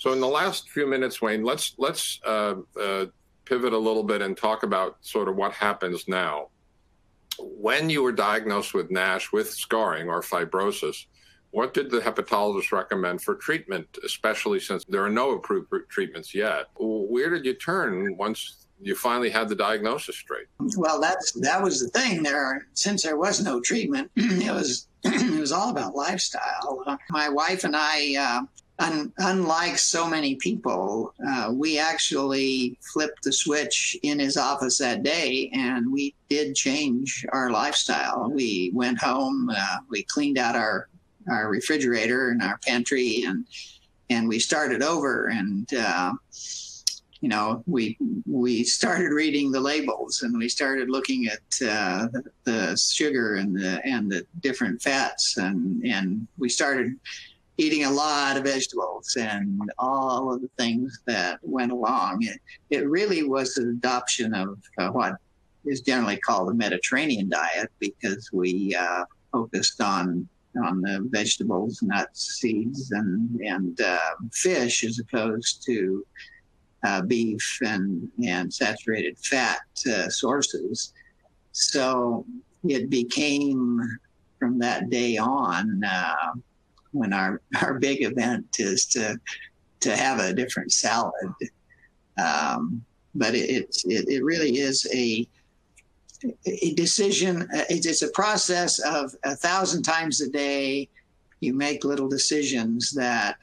So in the last few minutes, Wayne, let's pivot a little bit and talk about sort of what happens now. When you were diagnosed with NASH with scarring or fibrosis, what did the hepatologist recommend for treatment, especially since there are no approved treatments yet? Where did you turn once you finally had the diagnosis straight? Well, that was the thing there. Since there was no treatment, it was all about lifestyle. My wife and I, unlike so many people, we actually flipped the switch in his office that day, and we did change our lifestyle. We went home, we cleaned out our refrigerator and our pantry, and we started over, and you know, we started reading the labels, and we started looking at the sugar and the different fats, and we started eating a lot of vegetables and all of the things that went along. It really was an adoption of what is generally called the Mediterranean diet, because we focused on the vegetables, nuts, seeds, and fish, as opposed to beef and saturated fat sources. So it became, from that day on, when our big event is to have a different salad. But it really is a decision. It's a process of 1,000 times a day. You make little decisions that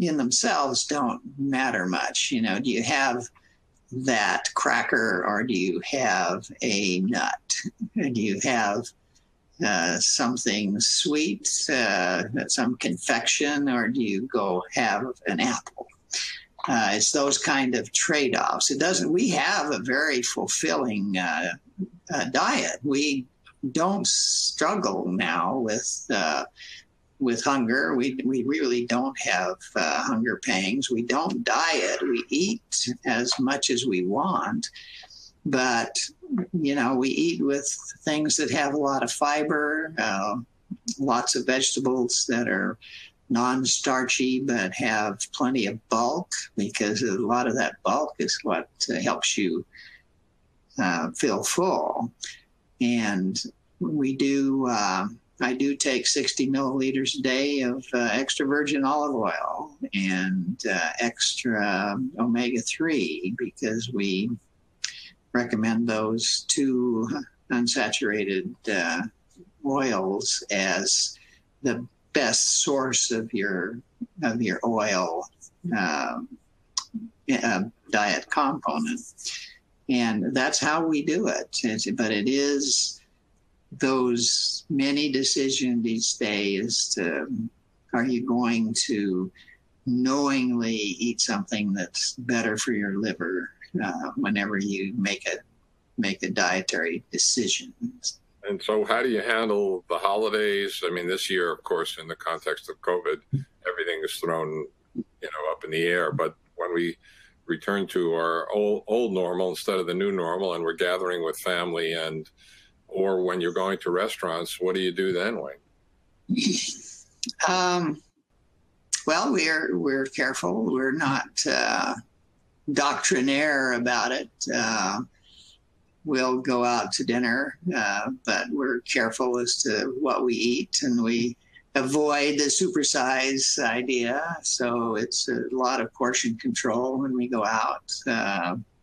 in themselves don't matter much. You know, do you have that cracker, or do you have a nut? Do you have something sweet, some confection, or do you go have an apple? It's those kind of trade-offs. We have a very fulfilling diet. We don't struggle now with hunger. We really don't have hunger pangs. We don't diet. We eat as much as we want, but you know, we eat with things that have a lot of fiber, lots of vegetables that are non-starchy but have plenty of bulk, because a lot of that bulk is what helps you feel full. And we do, I do take 60 milliliters a day of extra virgin olive oil and extra omega-3, because we recommend those two unsaturated oils as the best source of your oil diet component, and that's how we do it. But it is those many decisions each day. Are you going to knowingly eat something that's better for your liver whenever you make a dietary decision? And so how do you handle the holidays? I mean, this year, of course, in the context of COVID, everything is thrown, you know, up in the air. But when we return to our old normal instead of the new normal, and we're gathering with family, and or when you're going to restaurants, what do you do then, Wayne? Well, we're careful. We're not doctrinaire about it. We'll go out to dinner, but we're careful as to what we eat, and we avoid the supersize idea. So it's a lot of portion control when we go out,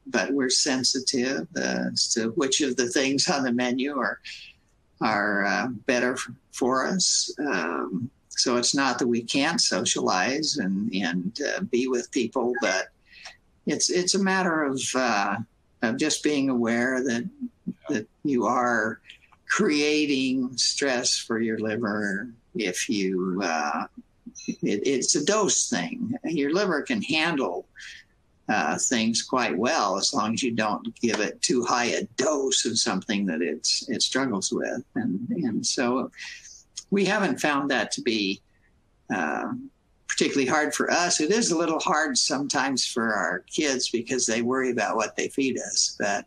but we're sensitive as to which of the things on the menu are better for us. So it's not that we can't socialize and be with people, but it's a matter of just being aware that you are creating stress for your liver if you. It's a dose thing. Your liver can handle things quite well as long as you don't give it too high a dose of something that it struggles with, and so we haven't found that to be particularly hard for us. It is a little hard sometimes for our kids, because they worry about what they feed us. But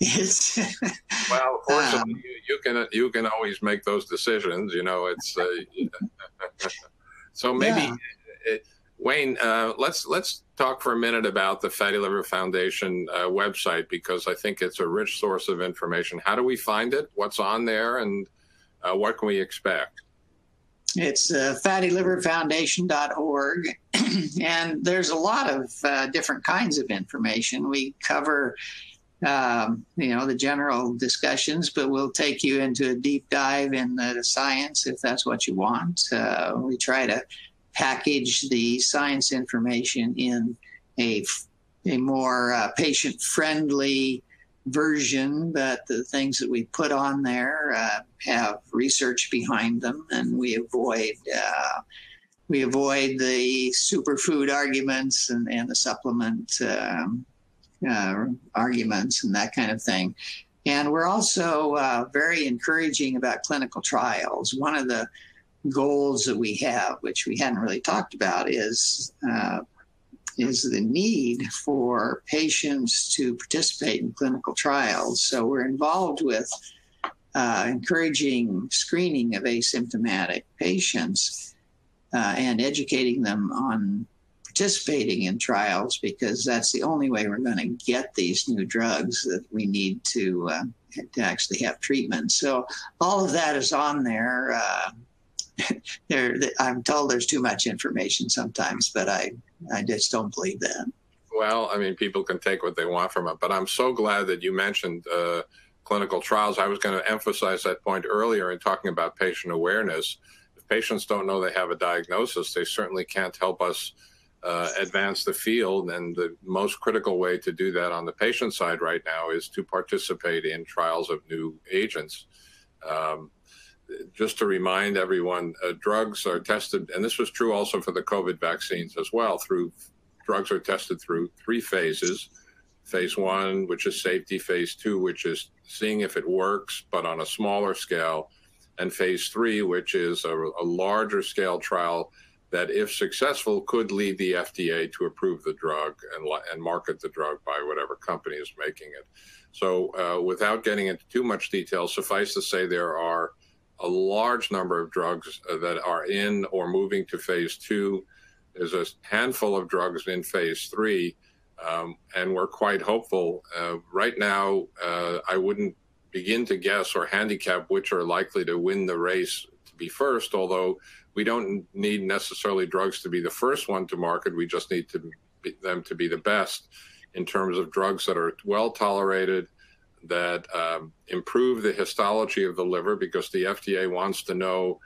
it's well, fortunately, you can always make those decisions. You know, it's so maybe yeah. Wayne, let's talk for a minute about the Fatty Liver Foundation website, because I think it's a rich source of information. How do we find it? What's on there, and what can we expect? It's fattyliverfoundation.org, and there's a lot of different kinds of information. We cover, the general discussions, but we'll take you into a deep dive in the science if that's what you want. We try to package the science information in a more patient-friendly version, but the things that we put on there have research behind them, and we avoid the superfood arguments and the supplement arguments and that kind of thing. And we're also very encouraging about clinical trials. One of the goals that we have, which we hadn't really talked about, is the need for patients to participate in clinical trials. So we're involved with encouraging screening of asymptomatic patients and educating them on participating in trials, because that's the only way we're going to get these new drugs that we need to actually have treatment. So all of that is on there. I'm told there's too much information sometimes, but I just don't believe that. Well, I mean, people can take what they want from it, but I'm so glad that you mentioned clinical trials. I was going to emphasize that point earlier in talking about patient awareness. If patients don't know they have a diagnosis, they certainly can't help us advance the field, and the most critical way to do that on the patient side right now is to participate in trials of new agents. Just to remind everyone, drugs are tested, and this was true also for the COVID vaccines as well, drugs are tested through three phases. Phase 1, which is safety, phase 2, which is seeing if it works, but on a smaller scale, and phase 3, which is a larger scale trial that, if successful, could lead the FDA to approve the drug and market the drug by whatever company is making it. So without getting into too much detail, suffice to say there are a large number of drugs that are in or moving to phase 2. There's a handful of drugs in phase 3, and we're quite hopeful. Right now, I wouldn't begin to guess or handicap which are likely to win the race to be first, although we don't need necessarily drugs to be the first one to market. We just need them to be the best in terms of drugs that are well tolerated, that improve the histology of the liver, because the FDA wants to know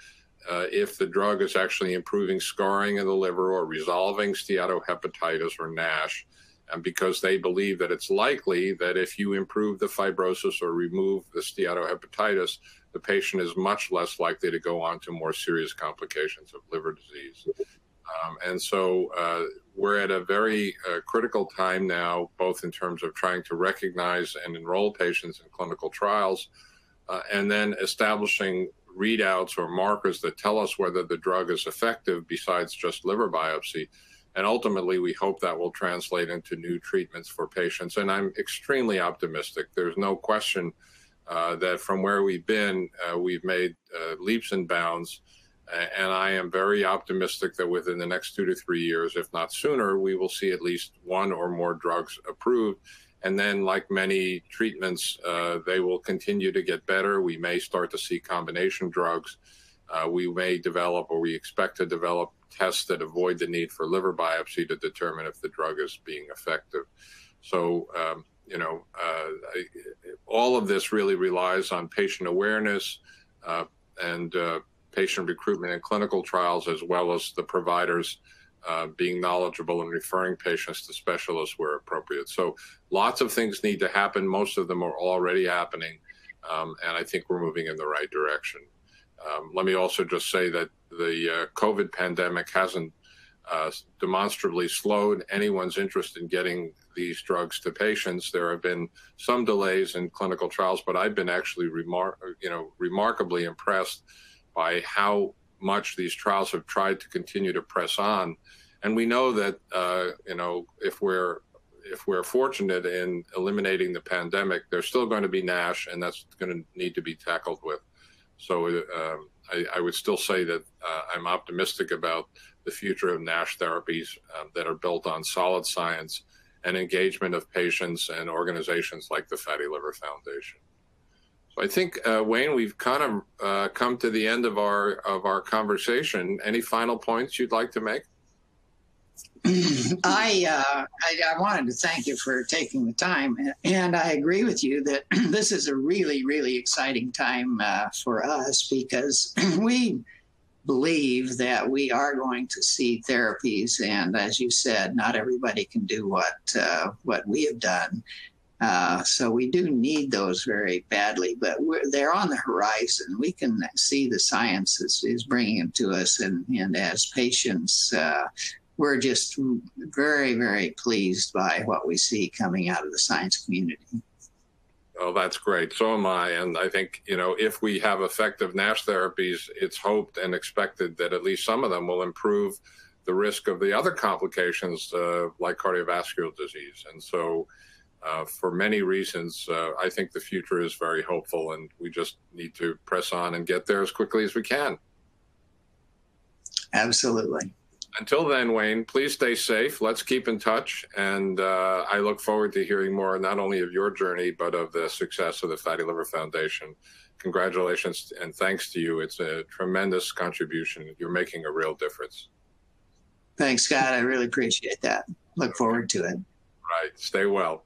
if the drug is actually improving scarring in the liver or resolving steatohepatitis or NASH, and because they believe that it's likely that if you improve the fibrosis or remove the steatohepatitis, the patient is much less likely to go on to more serious complications of liver disease. And so we're at a very critical time now, both in terms of trying to recognize and enroll patients in clinical trials, and then establishing readouts or markers that tell us whether the drug is effective besides just liver biopsy. And ultimately, we hope that will translate into new treatments for patients. And I'm extremely optimistic. There's no question that from where we've been, we've made leaps and bounds. And I am very optimistic that within the next 2 to 3 years, if not sooner, we will see at least one or more drugs approved. And then, like many treatments, they will continue to get better. We may start to see combination drugs. We may develop, or we expect to develop, tests that avoid the need for liver biopsy to determine if the drug is being effective. So, all of this really relies on patient awareness and patient recruitment and clinical trials, as well as the providers being knowledgeable and referring patients to specialists where appropriate. So lots of things need to happen. Most of them are already happening, and I think we're moving in the right direction. Let me also just say that the COVID pandemic hasn't demonstrably slowed anyone's interest in getting these drugs to patients. There have been some delays in clinical trials, but I've been actually remarkably impressed by how much these trials have tried to continue to press on. And we know that if we're fortunate in eliminating the pandemic, there's still going to be NASH, and that's going to need to be tackled with. So I would still say that I'm optimistic about the future of NASH therapies that are built on solid science and engagement of patients and organizations like the Fatty Liver Foundation. So I think, Wayne, we've kind of come to the end of our conversation. Any final points you'd like to make? I wanted to thank you for taking the time, and I agree with you that this is a really, really exciting time for us, because we believe that we are going to see therapies, and as you said, not everybody can do what we have done. So we do need those very badly, but they're on the horizon. We can see the science is bringing them to us, and as patients, we're just very, very pleased by what we see coming out of the science community. Oh, that's great. So am I. And I think, you know, if we have effective NASH therapies, it's hoped and expected that at least some of them will improve the risk of the other complications like cardiovascular disease. And so for many reasons, I think the future is very hopeful, and we just need to press on and get there as quickly as we can. Absolutely. Until then, Wayne, please stay safe. Let's keep in touch. And I look forward to hearing more, not only of your journey, but of the success of the Fatty Liver Foundation. Congratulations and thanks to you. It's a tremendous contribution. You're making a real difference. Thanks, Scott. I really appreciate that. Look forward to it. All right. Stay well.